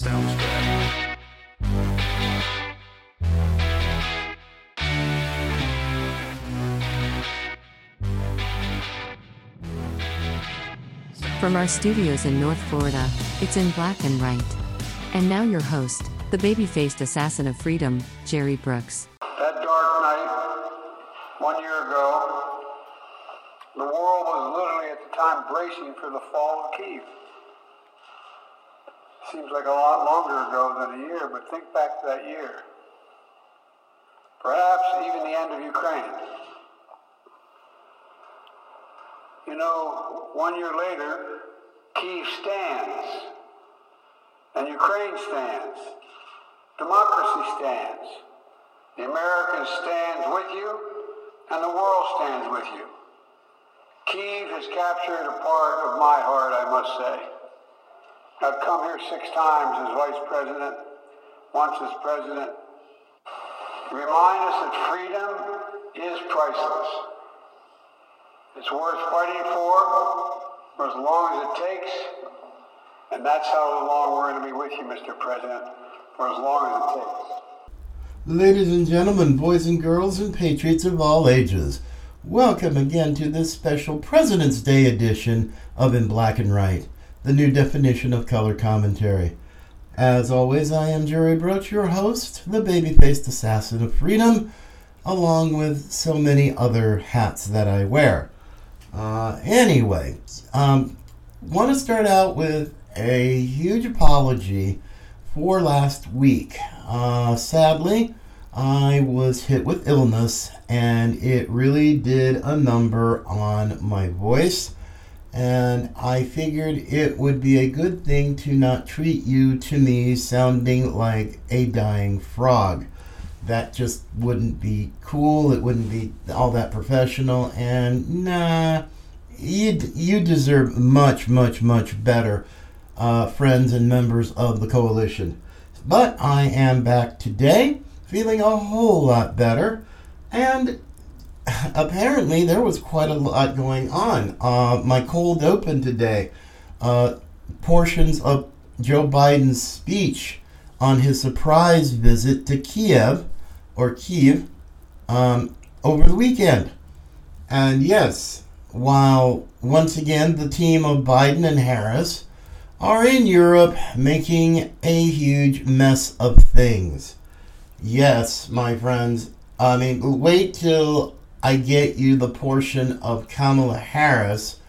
Sounds good. From our studios in North Florida, it's In Black and Right. And now your host, the baby-faced assassin of freedom, Jerry Brooks. That dark night, 1 year ago, the world was literally at the time bracing for the fall of Kyiv. Seems like a lot longer ago than a year, but think back to that year. Perhaps even the end of Ukraine. You know, 1 year later, Kyiv stands, and Ukraine stands, democracy stands, the Americans stand with you, and the world stands with you. Kyiv has captured a part of my heart, I must say. I've come here 6 times as vice president, once as president. Remind us that freedom is priceless. It's worth fighting for as long as it takes, and that's how long we're going to be with you, Mr. President, for as long as it takes. Ladies and gentlemen, boys and girls, and patriots of all ages, welcome again to this special President's Day edition of In Black and Right, the new definition of color commentary. As always, I am Jerry Brooks, your host, the baby-faced assassin of freedom, along with so many other hats that I wear. Anyway, want to start out with a huge apology for last week. Sadly, I was hit with illness, and it really did a number on my voice, and I figured it would be a good thing to not treat you to me sounding like a dying frog. That just wouldn't be cool, it wouldn't be all that professional, and you deserve much, much, much better, friends and members of the coalition. But I am back today, feeling a whole lot better, and apparently there was quite a lot going on. My cold open today, portions of Joe Biden's speech on his surprise visit to Kyiv, over the weekend. And yes, while once again the team of Biden and Harris are in Europe making a huge mess of things. Yes, my friends, I mean, wait till I get you the portion of Kamala Harris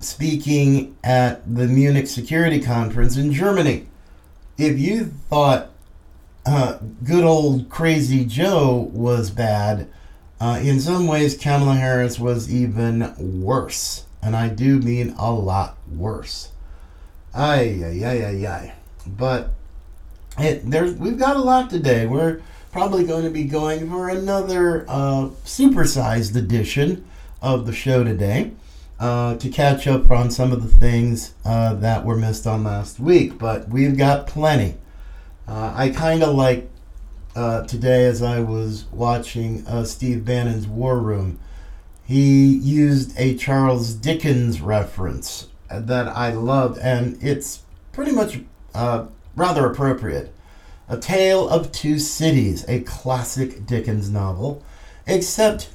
speaking at the Munich Security Conference in Germany. If you thought good old Crazy Joe was bad, in some ways Kamala Harris was even worse. And I do mean a lot worse. Ay. But we've got a lot today. We're probably going to be going for another supersized edition of the show today to catch up on some of the things that were missed on last week, but we've got plenty. I kind of like today, as I was watching Steve Bannon's War Room, he used a Charles Dickens reference that I loved, and it's pretty much rather appropriate. A Tale of Two Cities, a classic Dickens novel, except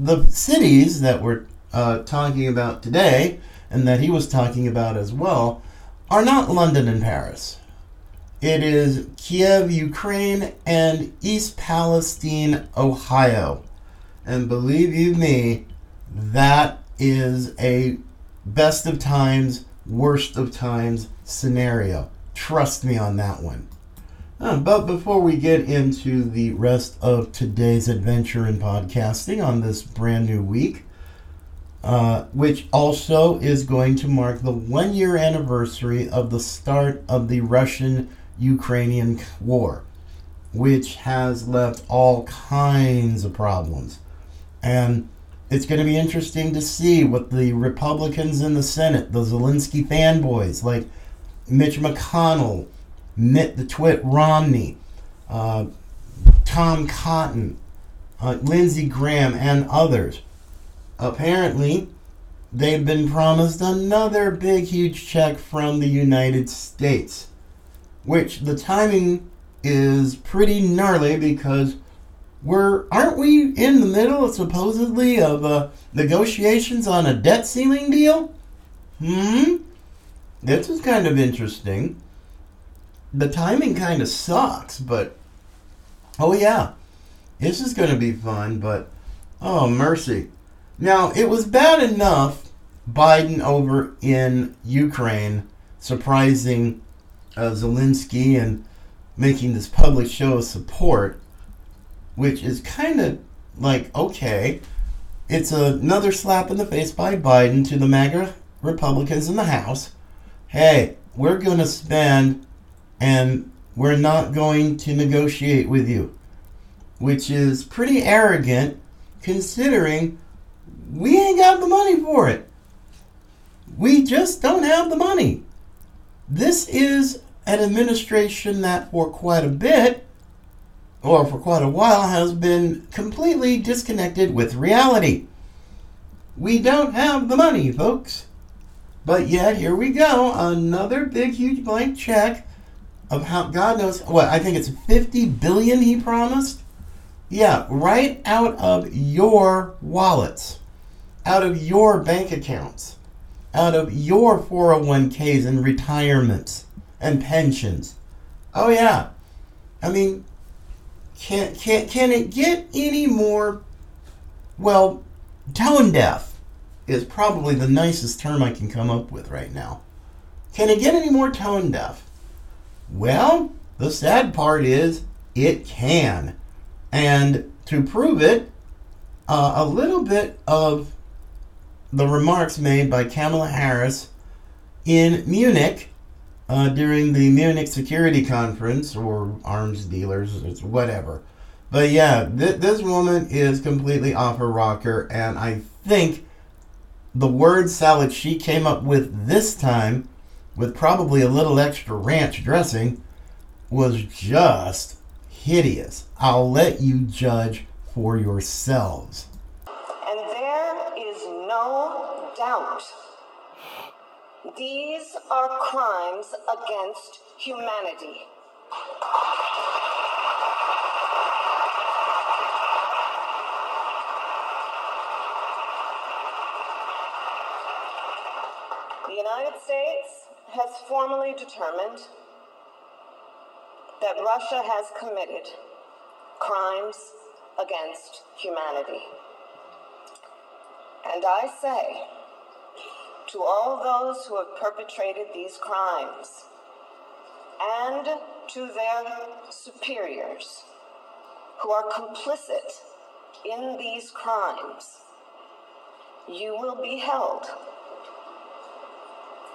the cities that were talking about today, and that he was talking about as well, are not London and Paris. It is Kyiv, Ukraine, and East Palestine, Ohio. And believe you me, that is a best of times, worst of times scenario. Trust me on that one. But before we get into the rest of today's adventure in podcasting on this brand new week, which also is going to mark the 1 year anniversary of the start of the Russian-Ukrainian war, which has left all kinds of problems. And it's going to be interesting to see what the Republicans in the Senate, the Zelensky fanboys like Mitch McConnell, Mitt the Twit Romney, Tom Cotton, Lindsey Graham, and others. Apparently, they've been promised another big, huge check from the United States. which the timing is pretty gnarly because aren't we in the middle, supposedly, of negotiations on a debt ceiling deal? This is kind of interesting. The timing kind of sucks, but oh yeah, this is going to be fun, but oh mercy. Now, it was bad enough Biden over in Ukraine surprising Zelensky and making this public show of support, which is kind of like, okay, it's another slap in the face by Biden to the MAGA Republicans in the House. Hey, we're going to spend and we're not going to negotiate with you, which is pretty arrogant considering we ain't got the money for it. We just don't have the money. This is an administration that for quite a while has been completely disconnected with reality. We don't have the money, folks. But yet, here we go, another big, huge blank check of how, God knows, what, I think it's $50 billion he promised? Yeah, right out of your wallets, out of your bank accounts, out of your 401ks and retirements and pensions. Oh yeah, I mean, can it get any more, well, tone deaf is probably the nicest term I can come up with right now. Can it get any more tone deaf? Well, the sad part is it can. And to prove it, a little bit of the remarks made by Kamala Harris in Munich during the Munich Security Conference, or arms dealers, it's whatever. But yeah, this woman is completely off her rocker, and I think the word salad she came up with this time, with probably a little extra ranch dressing, was just hideous. I'll let you judge for yourselves. And there is no doubt these are crimes against humanity. The United States has formally determined that Russia has committed crimes against humanity. And I say to all those who have perpetrated these crimes and to their superiors who are complicit in these crimes, you will be held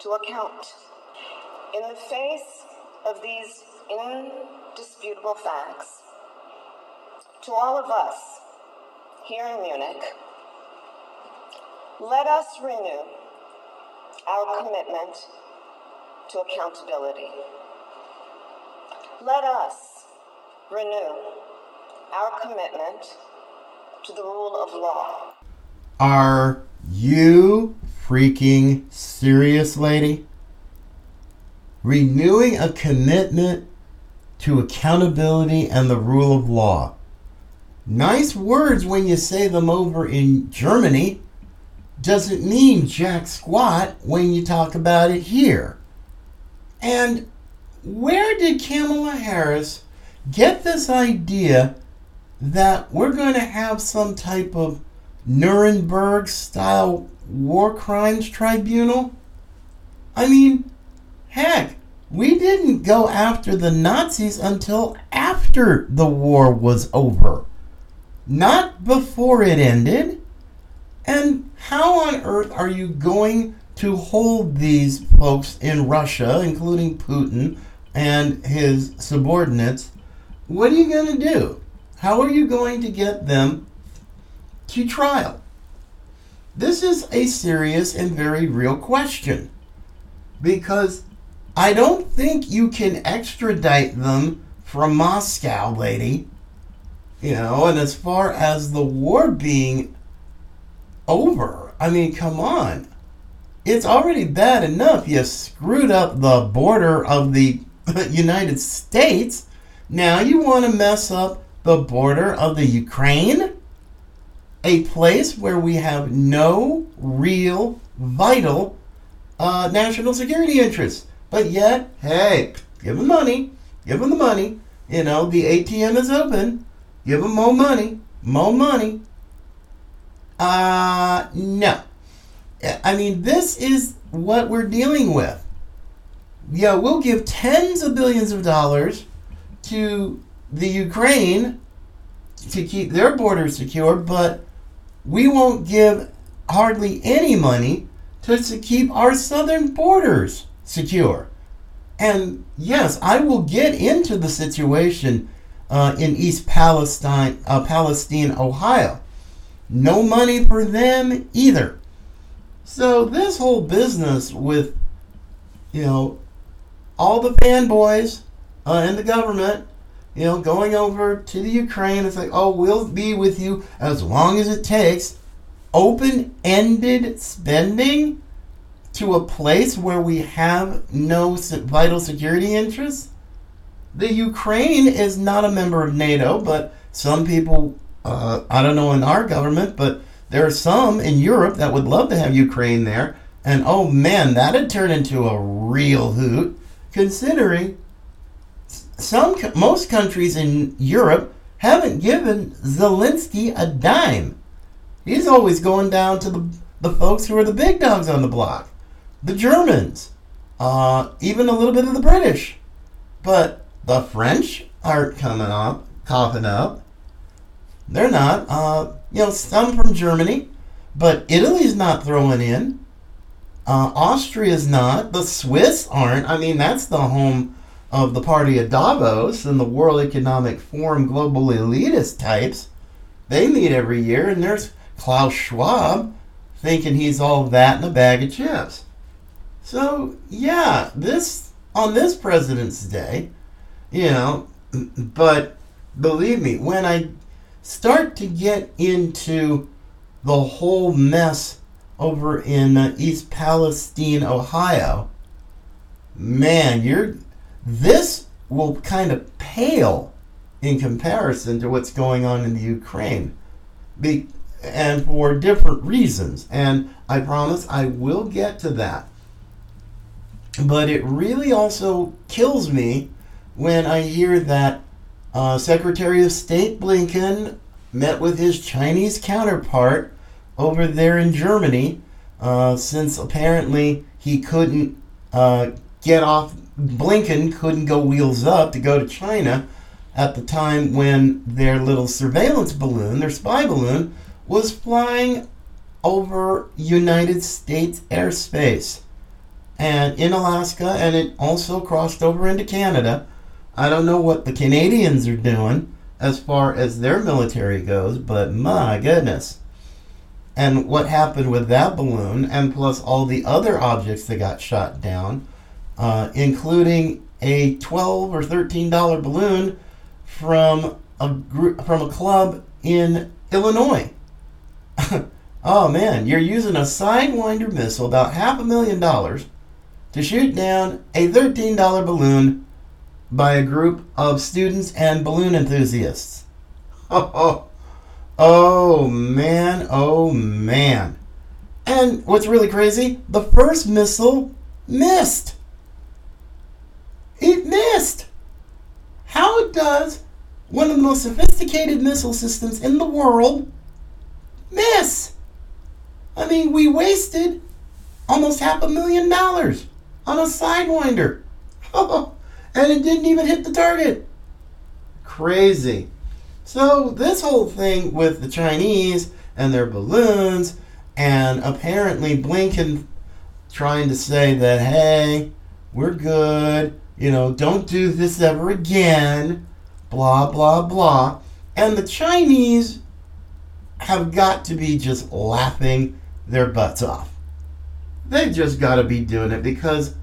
to account. In the face of these indisputable facts, to all of us here in Munich, let us renew our commitment to accountability. Let us renew our commitment to the rule of law. Are you freaking serious, lady? Renewing a commitment to accountability and the rule of law. Nice words when you say them over in Germany. Doesn't mean jack squat when you talk about it here. And where did Kamala Harris get this idea that we're going to have some type of Nuremberg style war crimes tribunal? I mean, heck, we didn't go after the Nazis until after the war was over, not before it ended. And how on earth are you going to hold these folks in Russia, including Putin and his subordinates? What are you going to do? How are you going to get them to trial? This is a serious and very real question, because I don't think you can extradite them from Moscow, lady. You know, and as far as the war being over, I mean, come on. It's already bad enough you screwed up the border of the United States. Now you want to mess up the border of the Ukraine? A place where we have no real vital national security interests. But yet, hey, give them money. Give them the money. You know, the ATM is open. Give them more money. More money. No. I mean, this is what we're dealing with. Yeah, we'll give tens of billions of dollars to the Ukraine to keep their borders secure, but we won't give hardly any money to keep our southern borders secure. And yes, I will get into the situation in East Palestine, Ohio. No money for them either. So this whole business with, you know, all the fanboys and the government, you know, going over to the Ukraine, it's like, oh, we'll be with you as long as it takes. Open-ended spending to a place where we have no vital security interests. The Ukraine is not a member of NATO, but some people, I don't know in our government, but there are some in Europe that would love to have Ukraine there. And oh man, that'd turn into a real hoot, considering most countries in Europe haven't given Zelensky a dime. He's always going down to the folks who are the big dogs on the block. The Germans, even a little bit of the British. But the French aren't coughing up. They're not. Some from Germany, but Italy's not throwing in. Austria's not. The Swiss aren't. I mean, that's the home of the party of Davos and the World Economic Forum global elitist types. They meet every year, and there's Klaus Schwab thinking he's all that in a bag of chips. So, yeah, on this President's Day, you know, but believe me, when I start to get into the whole mess over in East Palestine, Ohio, man, this will kind of pale in comparison to what's going on in the Ukraine, and for different reasons. And I promise I will get to that. But it really also kills me when I hear that Secretary of State Blinken met with his Chinese counterpart over there in Germany, since apparently he couldn't get off. Blinken couldn't go wheels up to go to China at the time when their little surveillance balloon, their spy balloon, was flying over United States airspace and in Alaska, and it also crossed over into Canada. I don't know what the Canadians are doing as far as their military goes, but my goodness. And what happened with that balloon, and plus all the other objects that got shot down, including a $12 or $13 balloon from a club in Illinois. Oh man, you're using a Sidewinder missile, about $500,000, to shoot down a $13 balloon by a group of students and balloon enthusiasts. Oh man. And what's really crazy, the first missile missed. It missed. How does one of the most sophisticated missile systems in the world miss? I mean, we wasted almost $500,000 on a Sidewinder. And it didn't even hit the target. Crazy. So this whole thing with the Chinese and their balloons, and apparently Blinken trying to say that, hey, we're good. You know, don't do this ever again, blah, blah, blah. And the Chinese have got to be just laughing their butts off. They've just got to be doing it because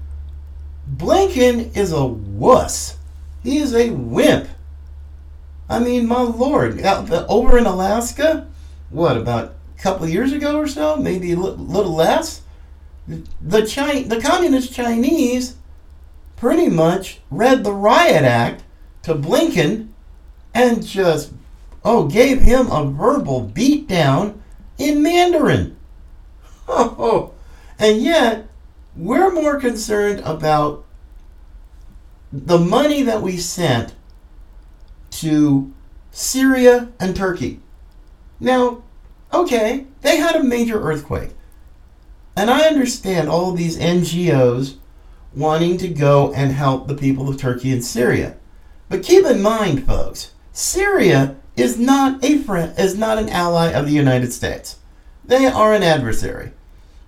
Blinken is a wuss. He is a wimp. I mean, my lord, over in Alaska, what, about a couple of years ago or so, maybe a little less, the communist Chinese pretty much read the Riot Act to Blinken and just, gave him a verbal beatdown in Mandarin. And yet, we're more concerned about the money that we sent to Syria and Turkey. Now, okay, they had a major earthquake. And I understand all these NGOs wanting to go and help the people of Turkey and Syria. But keep in mind, folks, Syria is not a friend, is not an ally of the United States. They are an adversary.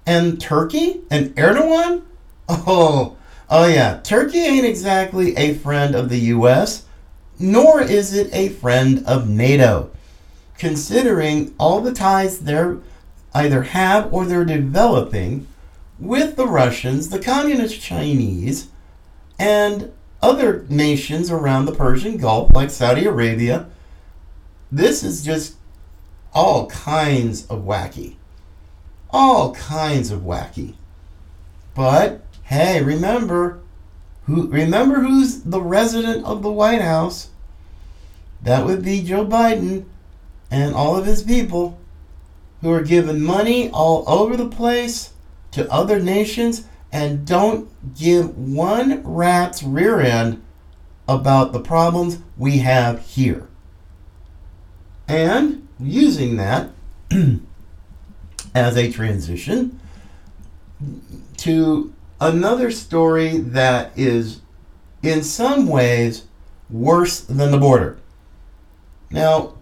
And Turkey and Erdogan? Oh yeah, Turkey ain't exactly a friend of the U.S., nor is it a friend of NATO, considering all the ties they either have or they're developing with the Russians, the Communist Chinese, and other nations around the Persian Gulf, like Saudi Arabia. This is just all kinds of wacky. All kinds of wacky. But, hey, remember who's the resident of the White House? That would be Joe Biden and all of his people who are giving money all over the place to other nations and don't give one rat's rear end about the problems we have here. And using that as a transition to another story that is in some ways worse than the border. Now,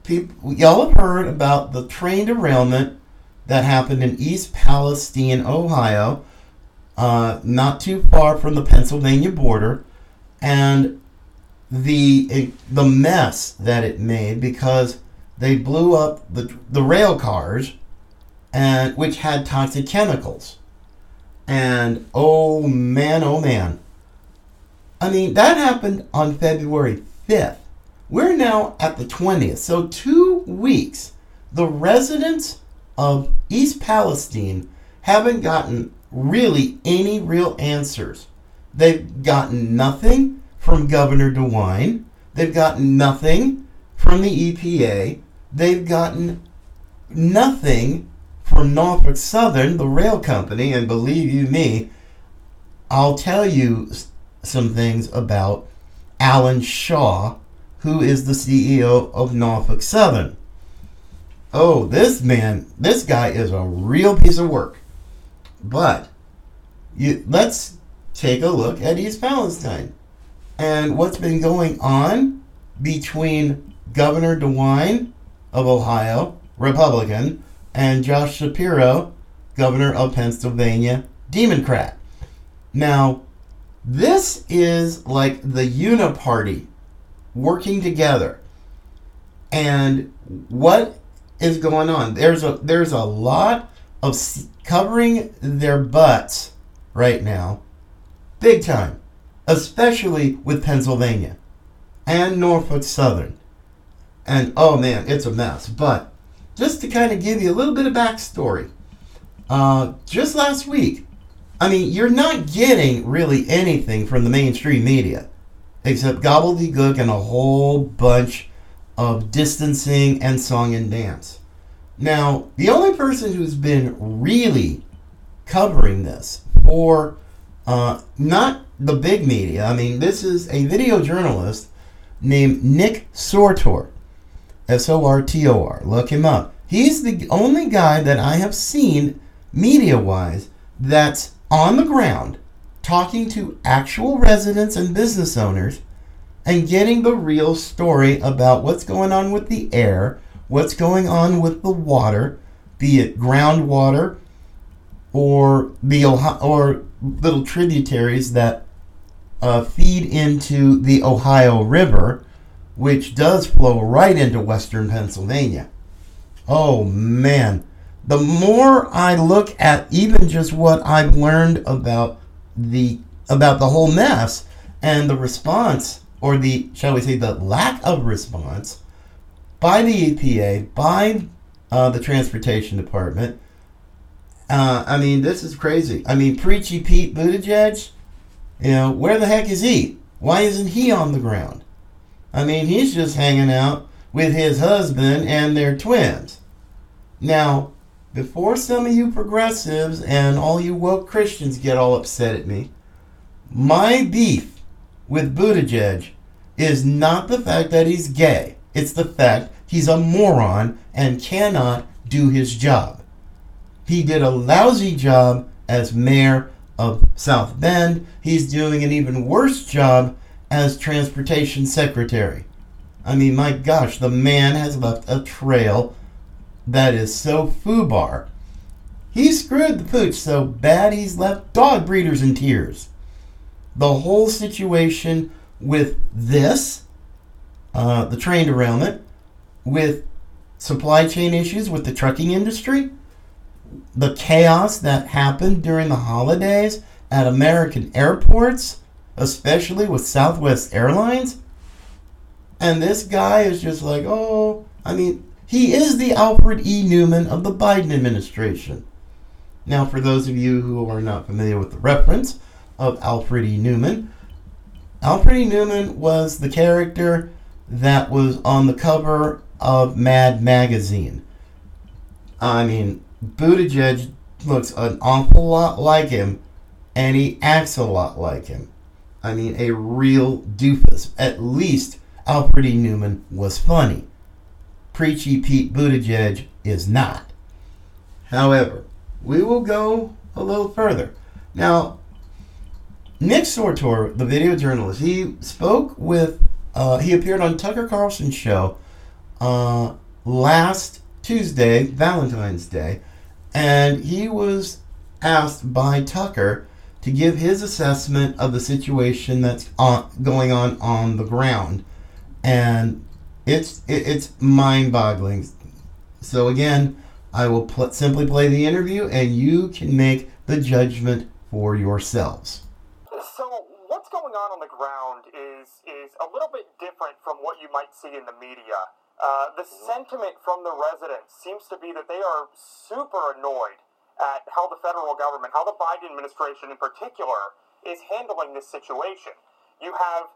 y'all have heard about the train derailment that happened in East Palestine, Ohio, not too far from the Pennsylvania border, and the mess that it made because they blew up the rail cars, and which had toxic chemicals. And oh man, I mean, that happened on February 5th. We're now at the 20th. So 2 weeks, the residents of East Palestine haven't gotten really any real answers. They've gotten nothing from Governor DeWine. They've gotten nothing from the EPA. They've gotten nothing from Norfolk Southern, the rail company, and believe you me, I'll tell you some things about Alan Shaw, who is the CEO of Norfolk Southern. Oh, this guy is a real piece of work. But let's take a look at East Palestine and what's been going on between Governor DeWine of Ohio, Republican, and Josh Shapiro, governor of Pennsylvania, Democrat. Now, this is like the uniparty working together. And what is going on? There's a lot of covering their butts right now, big time, especially with Pennsylvania and Norfolk Southern. And oh man, it's a mess. But just to kind of give you a little bit of backstory, just last week, I mean, you're not getting really anything from the mainstream media except gobbledygook and a whole bunch of distancing and song and dance. Now, the only person who's been really covering this, or not the big media, I mean, this is a video journalist named Nick Sortor. S-O-R-T-O-R. Look him up. He's the only guy that I have seen, media-wise, that's on the ground talking to actual residents and business owners and getting the real story about what's going on with the air, what's going on with the water, be it groundwater or the Ohio, or little tributaries that feed into the Ohio River, which does flow right into western Pennsylvania. Oh man, the more I look at even just what I've learned about the whole mess and the response, or the, shall we say, the lack of response by the EPA, by the Transportation Department. I mean, this is crazy. I mean, preachy Pete Buttigieg, You know, where the heck is he? Why isn't he on the ground? I mean, he's just hanging out with his husband and their twins. Now, before some of you progressives and all you woke Christians get all upset at me, my beef with Buttigieg is not the fact that he's gay. It's the fact he's a moron and cannot do his job. He did a lousy job as mayor of South Bend. He's doing an even worse job as transportation secretary. I mean, my gosh, the man has left a trail that is so foobar. He screwed the pooch so bad he's left dog breeders in tears. The whole situation with this, the train derailment, with supply chain issues with the trucking industry, the chaos that happened during the holidays at American airports, especially with Southwest Airlines. And this guy is just like, oh, I mean, he is the Alfred E. Newman of the Biden administration. Now, for those of you who are not familiar with the reference of Alfred E. Newman, Alfred E. Newman was the character that was on the cover of Mad Magazine. I mean, Buttigieg looks an awful lot like him, and he acts a lot like him. I mean, a real doofus. At least Alfred E. Newman was funny. Preachy Pete Buttigieg is not. However, we will go a little further. Now, Nick Sortor, the video journalist, he spoke with, he appeared on Tucker Carlson's show last Tuesday, Valentine's Day, and he was asked by Tucker to give his assessment of the situation that's going on the ground. And it's mind-boggling. So again, I will simply play the interview and you can make the judgment for yourselves. So what's going on the ground is a little bit different from what you might see in the media. The sentiment from the residents seems to be that they are super annoyed at how the federal government, how the Biden administration in particular, is handling this situation. You have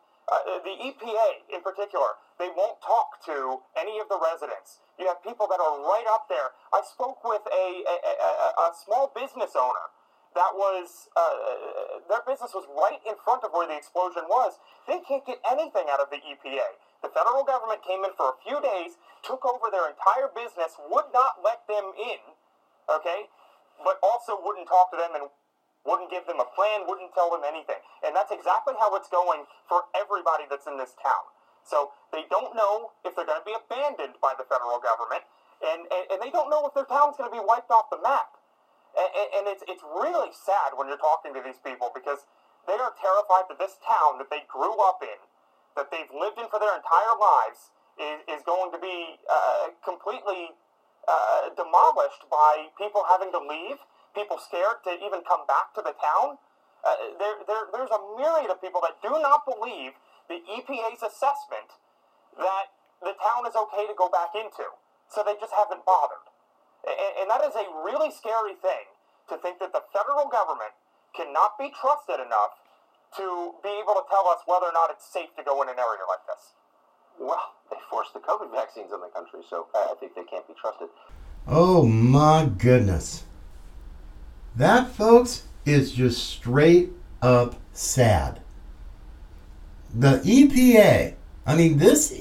the EPA in particular. They won't talk to any of the residents. You have people that are right up there. I spoke with a small business owner that was, their business was right in front of where the explosion was. They can't get anything out of the EPA. The federal government came in for a few days, took over their entire business, would not let them in, okay, but also wouldn't talk to them and wouldn't give them a plan, wouldn't tell them anything. And that's exactly how it's going for everybody that's in this town. So they don't know if they're going to be abandoned by the federal government, and they don't know if their town's going to be wiped off the map. And it's really sad when you're talking to these people, because they are terrified that this town that they grew up in, that they've lived in for their entire lives, is going to be completely demolished by people having to leave, people scared to even come back to the town. There's a myriad of people that do not believe the EPA's assessment that the town is okay to go back into, so they just haven't bothered. And that is a really scary thing, to think that the federal government cannot be trusted enough to be able to tell us whether or not it's safe to go in an area like this. Well, they forced the COVID vaccines on the country, so I think they can't be trusted. Oh my goodness. That, folks, is just straight up sad. The EPA, the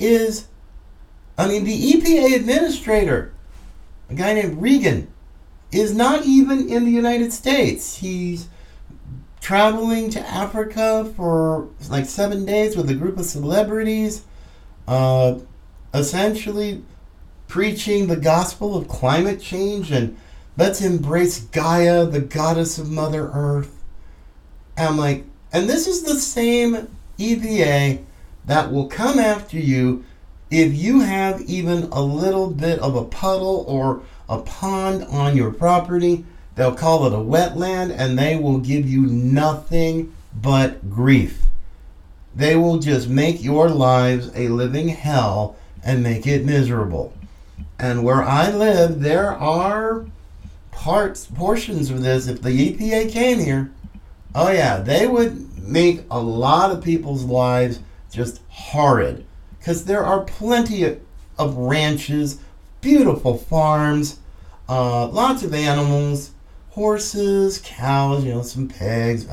EPA administrator, a guy named Regan, is not even in the United States. He's traveling to Africa for like 7 days with a group of celebrities, essentially preaching the gospel of climate change and let's embrace Gaia, the goddess of Mother Earth. And this is the same EPA that will come after you if you have even a little bit of a puddle or a pond on your property. They'll call it a wetland and they will give you nothing but grief. They will just make your lives a living hell and make it miserable. And where I live, there are portions of this. If the EPA came here, oh yeah, they would make a lot of people's lives just horrid. Because there are plenty of ranches, beautiful farms, lots of animals, horses, cows, some pigs,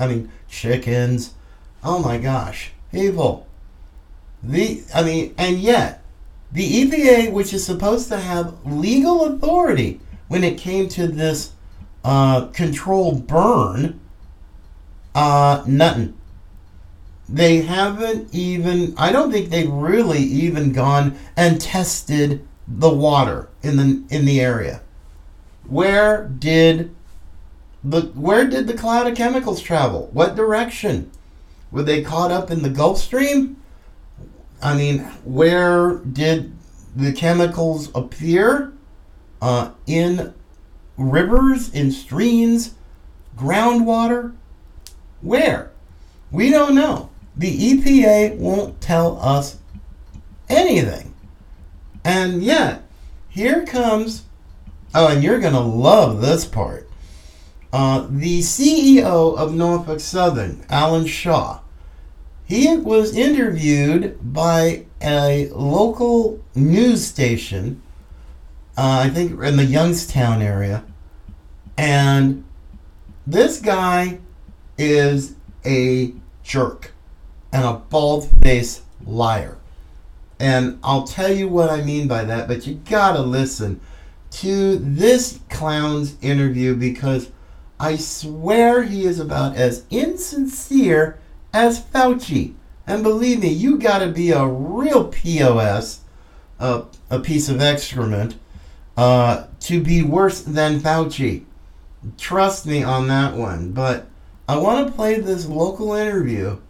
chickens. Oh my gosh, people. And yet, the EPA, which is supposed to have legal authority when it came to this controlled burn, nothing. They haven't even, I don't think they've really even gone and tested the water in the area. Where did the cloud of chemicals travel? What direction? Were they caught up in the Gulf Stream? Where did the chemicals appear? In rivers, in streams, groundwater? Where? We don't know. The EPA won't tell us anything. And yet, here comes, and you're going to love this part, the CEO of Norfolk Southern, Alan Shaw. He was interviewed by a local news station, I think in the Youngstown area, and this guy is a jerk and a bald-faced liar. And I'll tell you what I mean by that, but you gotta listen to this clown's interview, because I swear he is about as insincere as Fauci. And believe me, you gotta be a real POS, a piece of excrement, to be worse than Fauci. Trust me on that one. But I want to play this local interview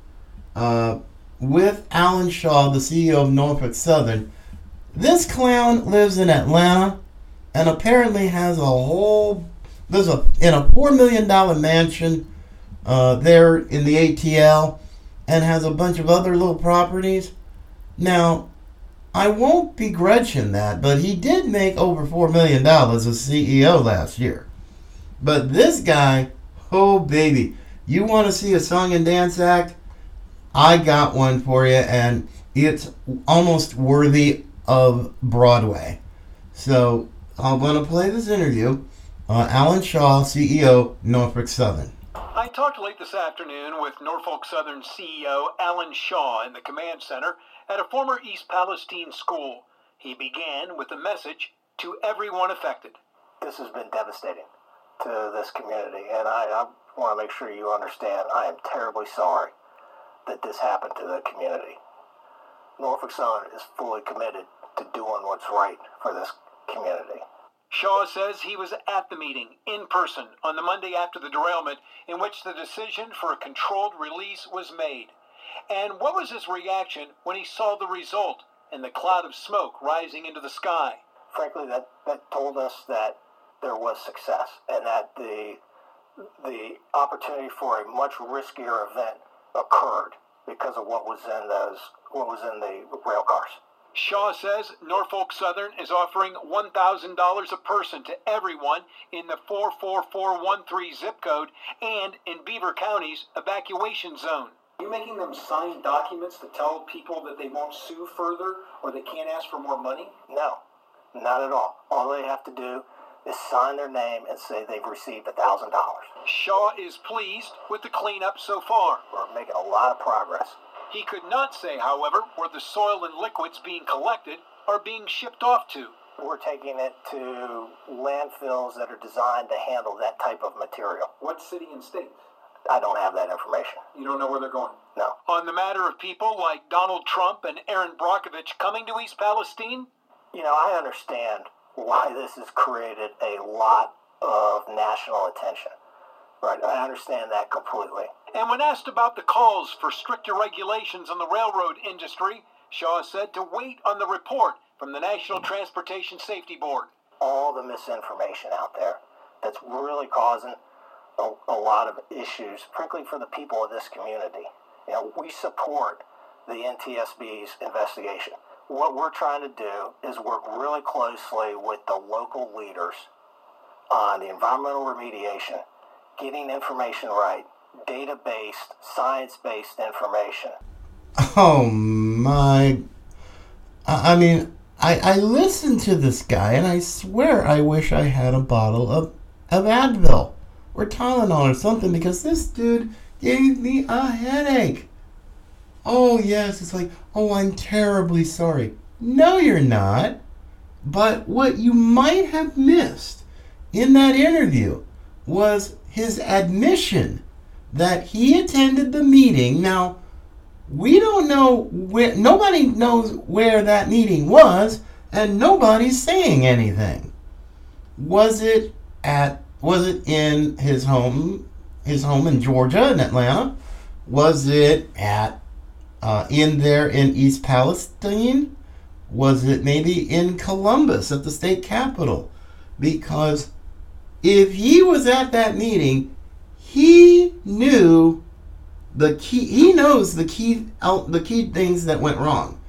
with Alan Shaw, the CEO of Norfolk Southern. This clown lives in Atlanta and apparently has a $4 million mansion there in the ATL, and has a bunch of other little properties. Now, I won't begrudge him that, but he did make over $4 million as CEO last year. But this guy, oh baby, you want to see a song and dance act? I got one for you, and it's almost worthy of Broadway. So I'm going to play this interview. Alan Shaw, CEO, Norfolk Southern. I talked late this afternoon with Norfolk Southern CEO Alan Shaw in the command center at a former East Palestine school. He began with a message to everyone affected. This has been devastating to this community, and I want to make sure you understand I am terribly sorry that this happened to the community. Norfolk Southern is fully committed to doing what's right for this community. Shaw says he was at the meeting in person on the Monday after the derailment in which the decision for a controlled release was made. And what was his reaction when he saw the result and the cloud of smoke rising into the sky? Frankly, that told us that there was success, and that the opportunity for a much riskier event occurred because of what was in the rail cars. Shaw says Norfolk Southern is offering $1,000 a person to everyone in the 44413 zip code and in Beaver County's evacuation zone. Are you making them sign documents to tell people that they won't sue further or they can't ask for more money? No, not at all. All they have to do is sign their name and say they've received $1,000. Shaw is pleased with the cleanup so far. We're making a lot of progress. He could not say, however, where the soil and liquids being collected are being shipped off to. We're taking it to landfills that are designed to handle that type of material. What city and state? I don't have that information. You don't know where they're going? No. On the matter of people like Donald Trump and Aaron Brockovich coming to East Palestine? I understand why this has created a lot of national attention. Right, I understand that completely. And when asked about the calls for stricter regulations on the railroad industry, Shaw said to wait on the report from the National Transportation Safety Board. All the misinformation out there that's really causing a lot of issues, particularly for the people of this community. We support the NTSB's investigation. What we're trying to do is work really closely with the local leaders on the environmental remediation, getting information right, data-based, science-based information. Oh, my. I mean, I listened to this guy, and I swear I wish I had a bottle of Advil or Tylenol or something, because this dude gave me a headache. Oh, yes, it's like, oh, I'm terribly sorry. No, you're not. But what you might have missed in that interview was his admission that he attended the meeting. Now, we don't know where, nobody knows where that meeting was, and nobody's saying anything. Was it in his home in Georgia, in Atlanta? Was it in East Palestine? Was it maybe in Columbus at the state capitol? Because if he was at that meeting, he knew the key. He knows the key things that went wrong.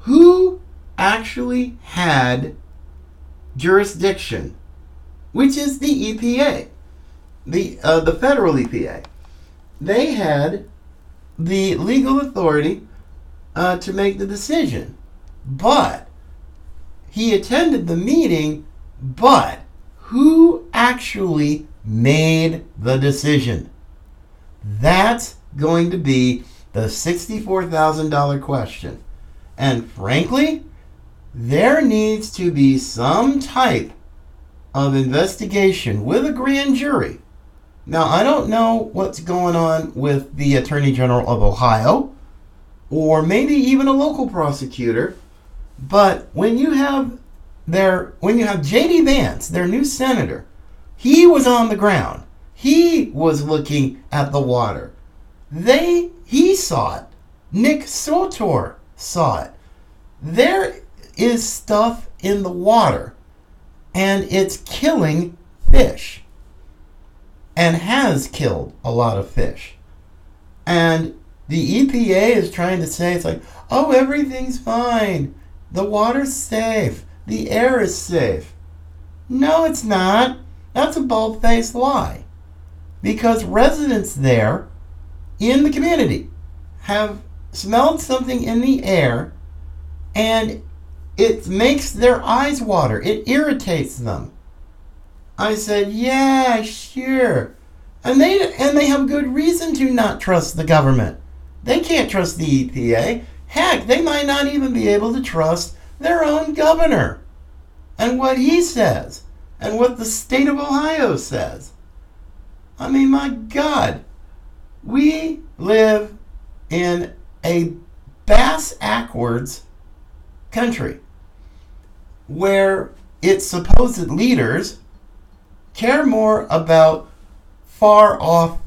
Who actually had jurisdiction, which is the EPA, the federal EPA. They had the legal authority to make the decision. But he attended the meeting, but who actually made the decision? That's going to be the $64,000 question. And frankly, there needs to be some type of investigation with a grand jury. Now, I don't know what's going on with the Attorney General of Ohio, or maybe even a local prosecutor. But when you have JD Vance, their new senator, he was on the ground. He was looking at the water. He saw it. Nick Sortor saw it. There is stuff in the water, and it's killing fish, and has killed a lot of fish. And the EPA is trying to say, it's like, oh, everything's fine. The water's safe. The air is safe. No, it's not. That's a bald-faced lie. Because residents there in the community have smelled something in the air, and it makes their eyes water. It irritates them. I said, yeah, sure. And they have good reason to not trust the government. They can't trust the EPA. Heck, they might not even be able to trust their own governor and what he says and what the state of Ohio says. I mean, my God, we live in a bass-ackwards country where its supposed leaders care more about far-off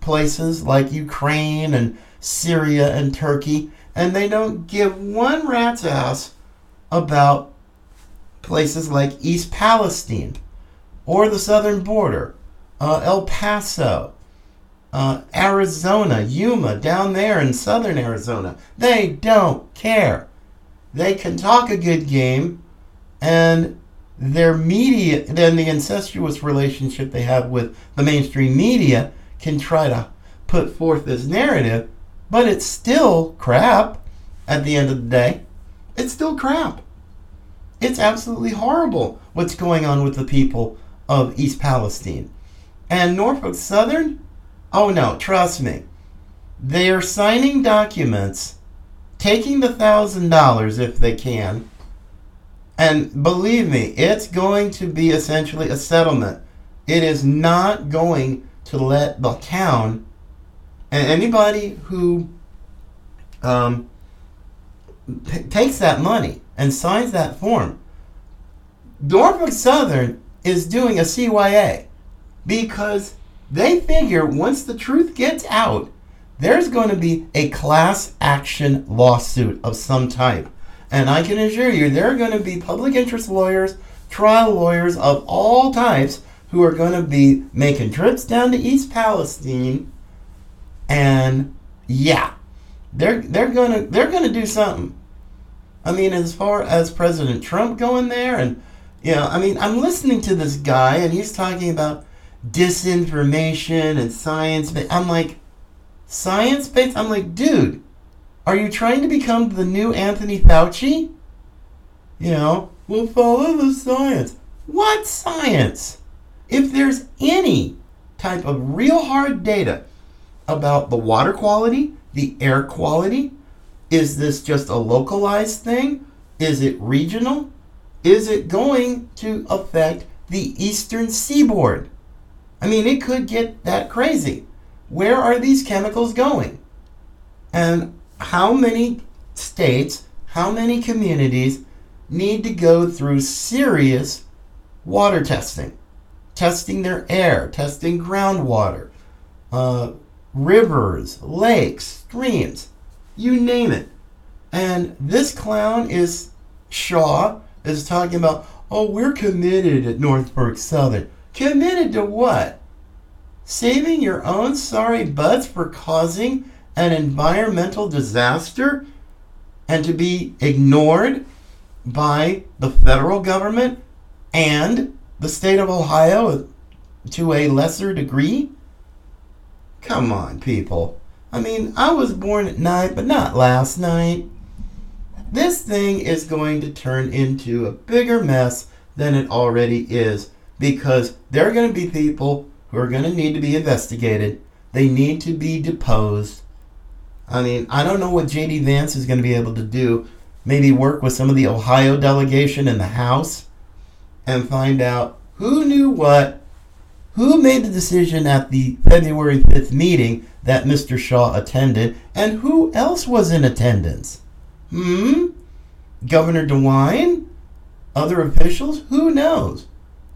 places like Ukraine and Syria and Turkey, and they don't give one rat's ass about places like East Palestine or the southern border, El Paso, Arizona, Yuma, down there in southern Arizona. They don't care. They can talk a good game, and their media, then the incestuous relationship they have with the mainstream media, can try to put forth this narrative. But it's still crap at the end of the day. It's still crap. It's absolutely horrible what's going on with the people of East Palestine. And Norfolk Southern? Oh no, trust me. They are signing documents, taking the $1,000 if they can. And believe me, it's going to be essentially a settlement. It is not going to let the town. And anybody who takes that money and signs that form, Norfolk Southern is doing a CYA, because they figure once the truth gets out, there's going to be a class action lawsuit of some type. And I can assure you, there are going to be public interest lawyers, trial lawyers of all types who are going to be making trips down to East Palestine. And yeah, they're gonna do something. I mean, as far as President Trump going there, and you know, I mean, I'm listening to this guy, and he's talking about disinformation and science. I'm like, science-based? I'm like, dude, are you trying to become the new Anthony Fauci? You know, we'll follow the science. What science? If there's any type of real hard data about the water quality, the air quality, is this just a localized thing? Is it regional? Is it going to affect the eastern seaboard? I mean, it could get that crazy. Where are these chemicals going? And how many states, how many communities need to go through serious water testing? Testing their air, testing groundwater, rivers, lakes, streams, you name it. And this clown is, Shaw, is talking about, oh, we're committed at Norfolk Southern. Committed to what? Saving your own sorry butts for causing an environmental disaster and to be ignored by the federal government and the state of Ohio to a lesser degree? Come on, people. I mean, I was born at night, but not last night. This thing is going to turn into a bigger mess than it already is, because there are going to be people who are going to need to be investigated. They need to be deposed. I mean, I don't know what JD Vance is going to be able to do. Maybe work with some of the Ohio delegation in the House and find out who knew what, who made the decision at the February 5th meeting that Mr. Shaw attended, and who else was in attendance. Governor DeWine? Other officials? Who knows?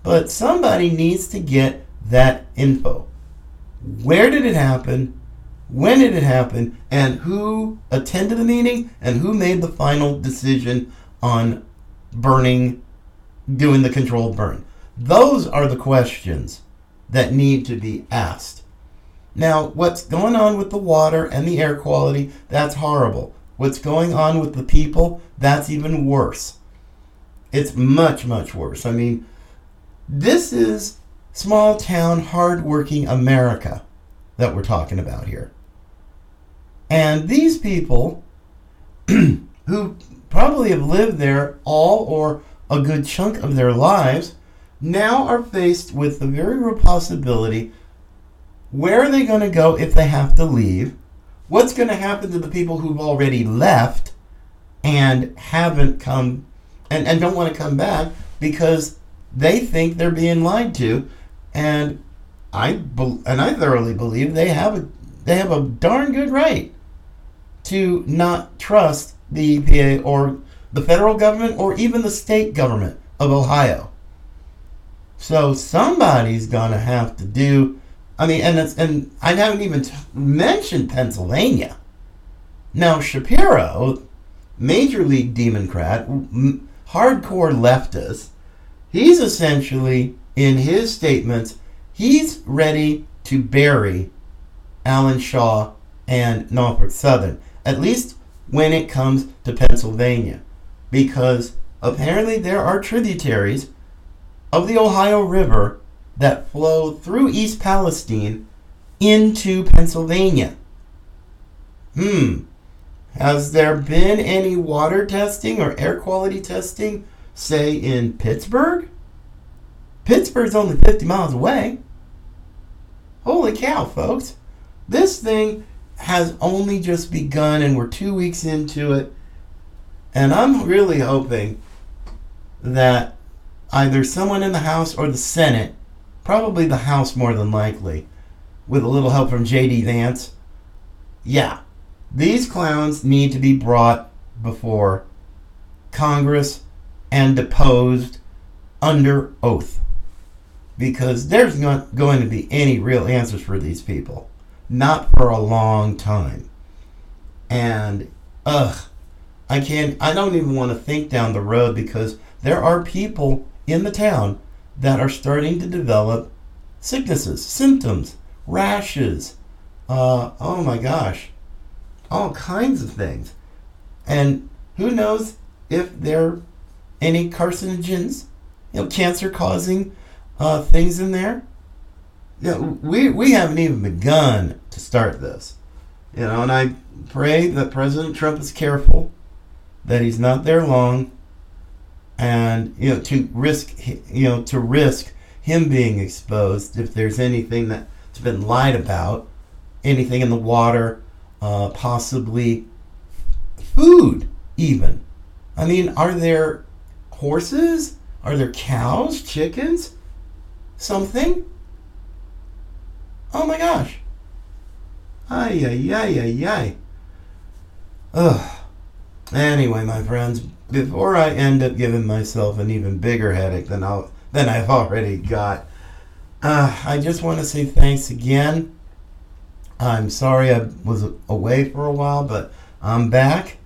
But somebody needs to get that info. Where did it happen? When did it happen? And who attended the meeting? And who made the final decision on burning, doing the controlled burn? Those are the questions that need to be asked. Now, what's going on with the water and the air quality? That's horrible. What's going on with the people? That's even worse. It's much, much worse. I mean, this is small town, hardworking America that we're talking about here. And these people who probably have lived there all or a good chunk of their lives now are faced with the very real possibility, where are they going to go if they have to leave? What's going to happen to the people who've already left and haven't come and don't want to come back because they think they're being lied to? And I thoroughly believe they have a darn good right to not trust the EPA or the federal government or even the state government of Ohio. So somebody's going to have to do. I mean, and I haven't even mentioned Pennsylvania. Now, Shapiro, major league Democrat, hardcore leftist, he's essentially, in his statements, he's ready to bury Alan Shaw and Norfolk Southern, at least when it comes to Pennsylvania, because apparently there are tributaries of the Ohio River that flow through East Palestine into Pennsylvania. Has there been any water testing or air quality testing, say, in Pittsburgh? Pittsburgh's only 50 miles away. Holy cow, folks. This thing has only just begun, and we're 2 weeks into it. And I'm really hoping that either someone in the House or the Senate, probably the House more than likely, with a little help from JD Vance. Yeah, these clowns need to be brought before Congress and deposed under oath, because there's not going to be any real answers for these people. Not for a long time. And, I don't even want to think down the road, because there are people in the town that are starting to develop sicknesses, symptoms, rashes, oh my gosh, all kinds of things. And who knows if there are any carcinogens, cancer-causing things in there. you know, we haven't even begun to start this. You know, and I pray that President Trump is careful, that he's not there long, and, you know, to risk him being exposed if there's anything that's been lied about, anything in the water, possibly food even. I mean, are there horses? Are there cows, chickens, something? Oh my gosh. Ay, ay, ay, ay, ay. Ugh. Anyway, my friends, before I end up giving myself an even bigger headache than I've already got, I just want to say thanks again. I'm sorry I was away for a while, but I'm back.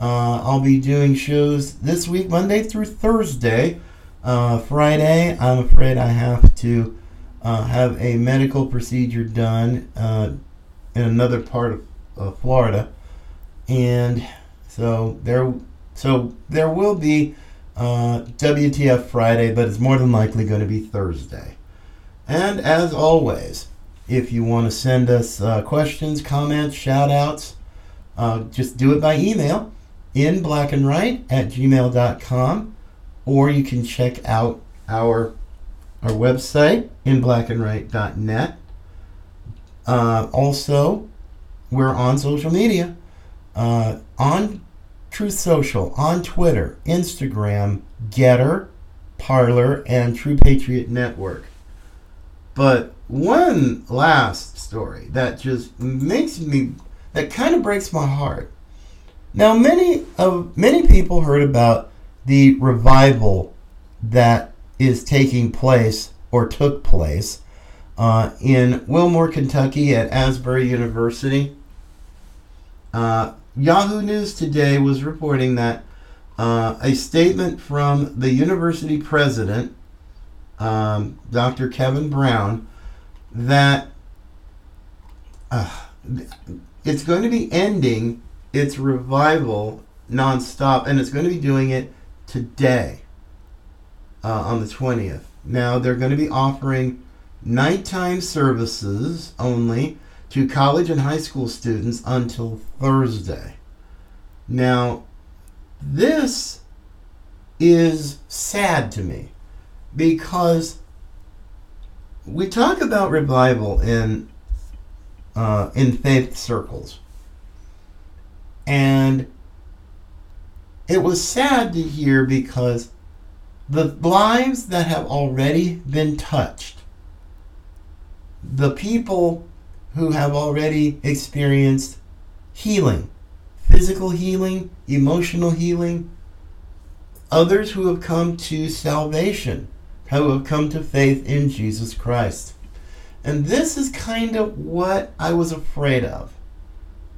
I'll be doing shows this week, Monday through Thursday. Friday, I'm afraid I have to have a medical procedure done in another part of Florida, and so there will be WTF Friday, but it's more than likely going to be Thursday. And as always, if you want to send us questions, comments, shout-outs, just do it by email, inblackandright@gmail.com, or you can check out our website, inblackandright.net. Also, we're on social media, on Truth Social, on Twitter, Instagram, Getter, Parler, and True Patriot Network. But one last story that just that kind of breaks my heart. Now, many people heard about the revival that is taking place or took place in Wilmore, Kentucky at Asbury University. Yahoo News today was reporting that a statement from the university president, Dr. Kevin Brown, that it's going to be ending its revival nonstop, and it's going to be doing it today on the 20th. Now, they're going to be offering nighttime services only to college and high school students until Thursday. Now, this is sad to me because we talk about revival in faith circles. And it was sad to hear because the lives that have already been touched, the people who have already experienced healing, physical healing, emotional healing, others who have come to salvation, who have come to faith in Jesus Christ. And this is kind of what I was afraid of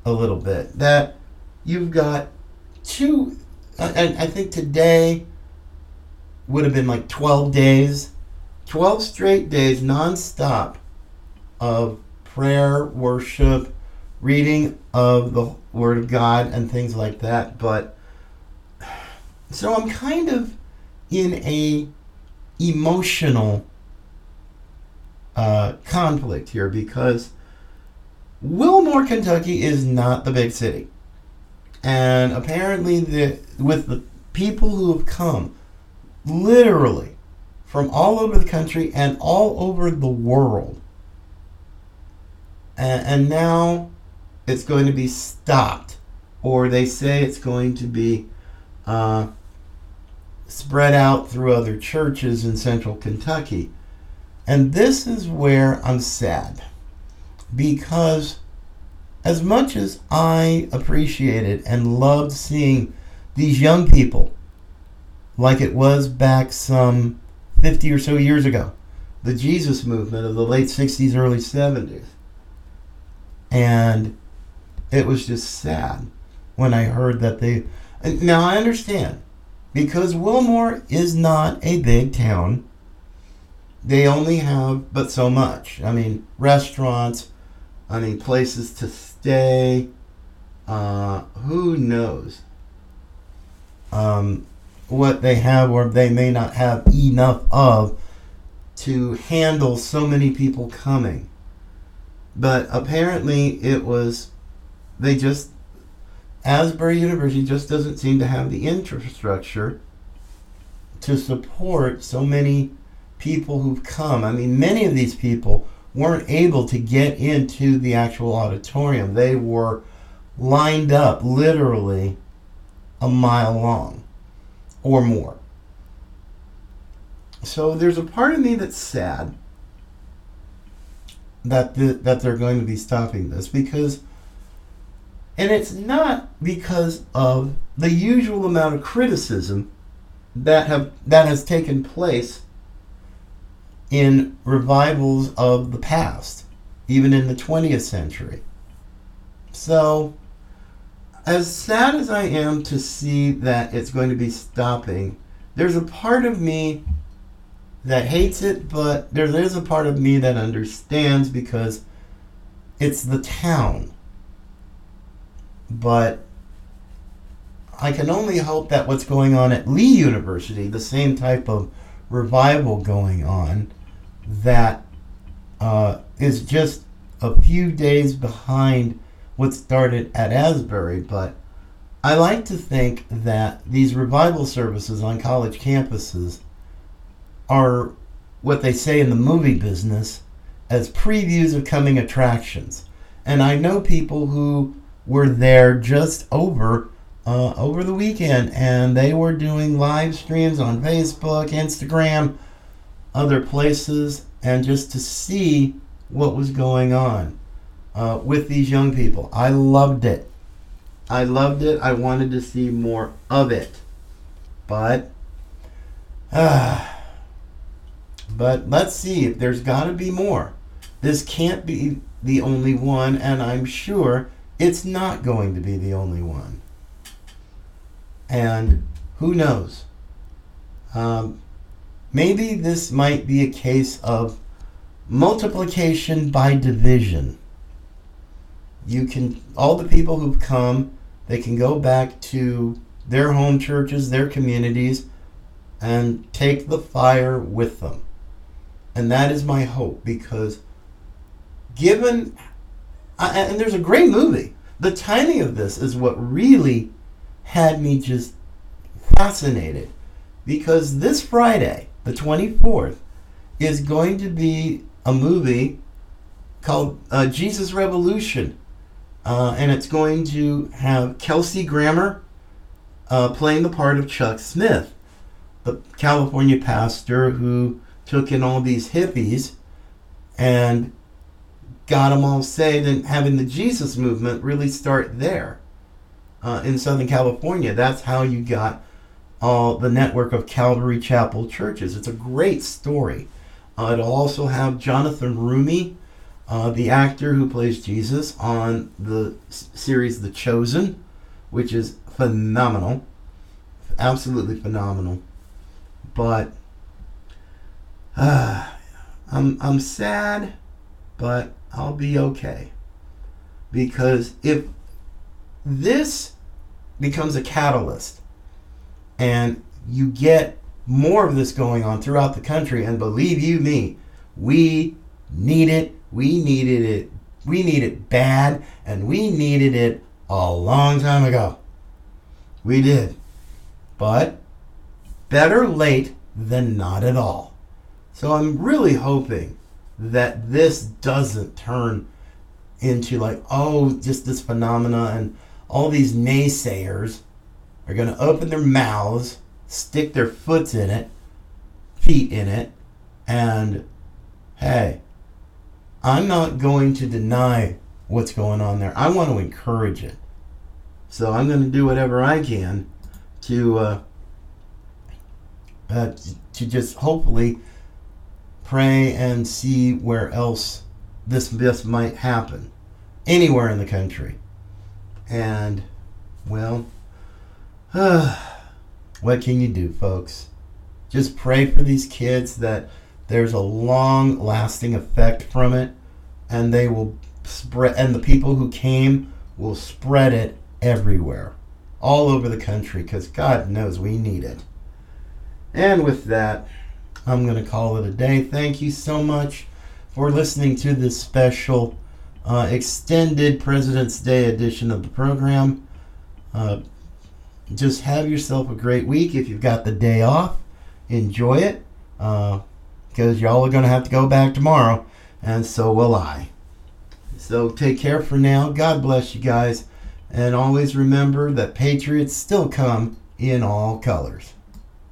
a little bit. That you've got two, and I think today would have been like 12 days, 12 straight days nonstop of prayer, worship, reading of the Word of God, and things like that. But so I'm kind of in a emotional conflict here because Wilmore, Kentucky is not the big city, and apparently with the people who have come literally from all over the country and all over the world, and now it's going to be stopped, or they say it's going to be spread out through other churches in central Kentucky. And this is where I'm sad, because as much as I appreciated and loved seeing these young people, like it was back some 50 or so years ago, the Jesus movement of the late 60s, early 70s. And it was just sad when I heard that they... Now, I understand, because Wilmore is not a big town. They only have but so much. I mean, restaurants, I mean, places to stay, who knows what they have or they may not have enough of to handle so many people coming. But apparently it was, they just, Asbury University just doesn't seem to have the infrastructure to support so many people who've come. I mean, many of these people weren't able to get into the actual auditorium. They were lined up literally a mile long or more. So there's a part of me that's sad that they're going to be stopping this, because, and it's not because of the usual amount of criticism that has taken place in revivals of the past, even in the 20th century. So, as sad as I am to see that it's going to be stopping, there's a part of me that hates it, but there is a part of me that understands, because it's the town. But I can only hope that what's going on at Lee University, the same type of revival going on, that is just a few days behind what started at Asbury. But I like to think that these revival services on college campuses are what they say in the movie business as previews of coming attractions. And I know people who were there just over the weekend, and they were doing live streams on Facebook, Instagram, other places, and just to see what was going on with these young people. I loved it. I loved it. I wanted to see more of it. But let's see. There's got to be more. This can't be the only one, and I'm sure it's not going to be the only one. And who knows? Maybe this might be a case of multiplication by division. All the people who've come, they can go back to their home churches, their communities, and take the fire with them. And that is my hope, because and there's a great movie. The timing of this is what really had me just fascinated, because this Friday, the 24th, is going to be a movie called Jesus Revolution, and it's going to have Kelsey Grammer playing the part of Chuck Smith, the California pastor who took in all these hippies and got them all saved, and having the Jesus movement really start there. In Southern California, that's how you got all the network of Calvary Chapel churches. It's a great story. It'll also have Jonathan Rumi, the actor who plays Jesus, on the series The Chosen, which is phenomenal, absolutely phenomenal. But I'm sad, but I'll be okay, because if this becomes a catalyst and you get more of this going on throughout the country, and believe you me, we needed it bad, and we needed it a long time ago. We did. But better late than not at all. So I'm really hoping that this doesn't turn into just this phenomena, and all these naysayers are going to open their mouths, stick their feet in it, and hey, I'm not going to deny what's going on there. I want to encourage it. So I'm going to do whatever I can to just hopefully pray and see where else this might happen, anywhere in the country. And, well, what can you do, folks? Just pray for these kids that there's a long-lasting effect from it, and they will spread, and the people who came will spread it everywhere, all over the country, because God knows we need it. And with that, I'm going to call it a day. Thank you so much for listening to this special extended President's Day edition of the program. Just have yourself a great week. If you've got the day off, enjoy it, because y'all are going to have to go back tomorrow, and so will I. So take care for now. God bless you guys. And always remember that patriots still come in all colors.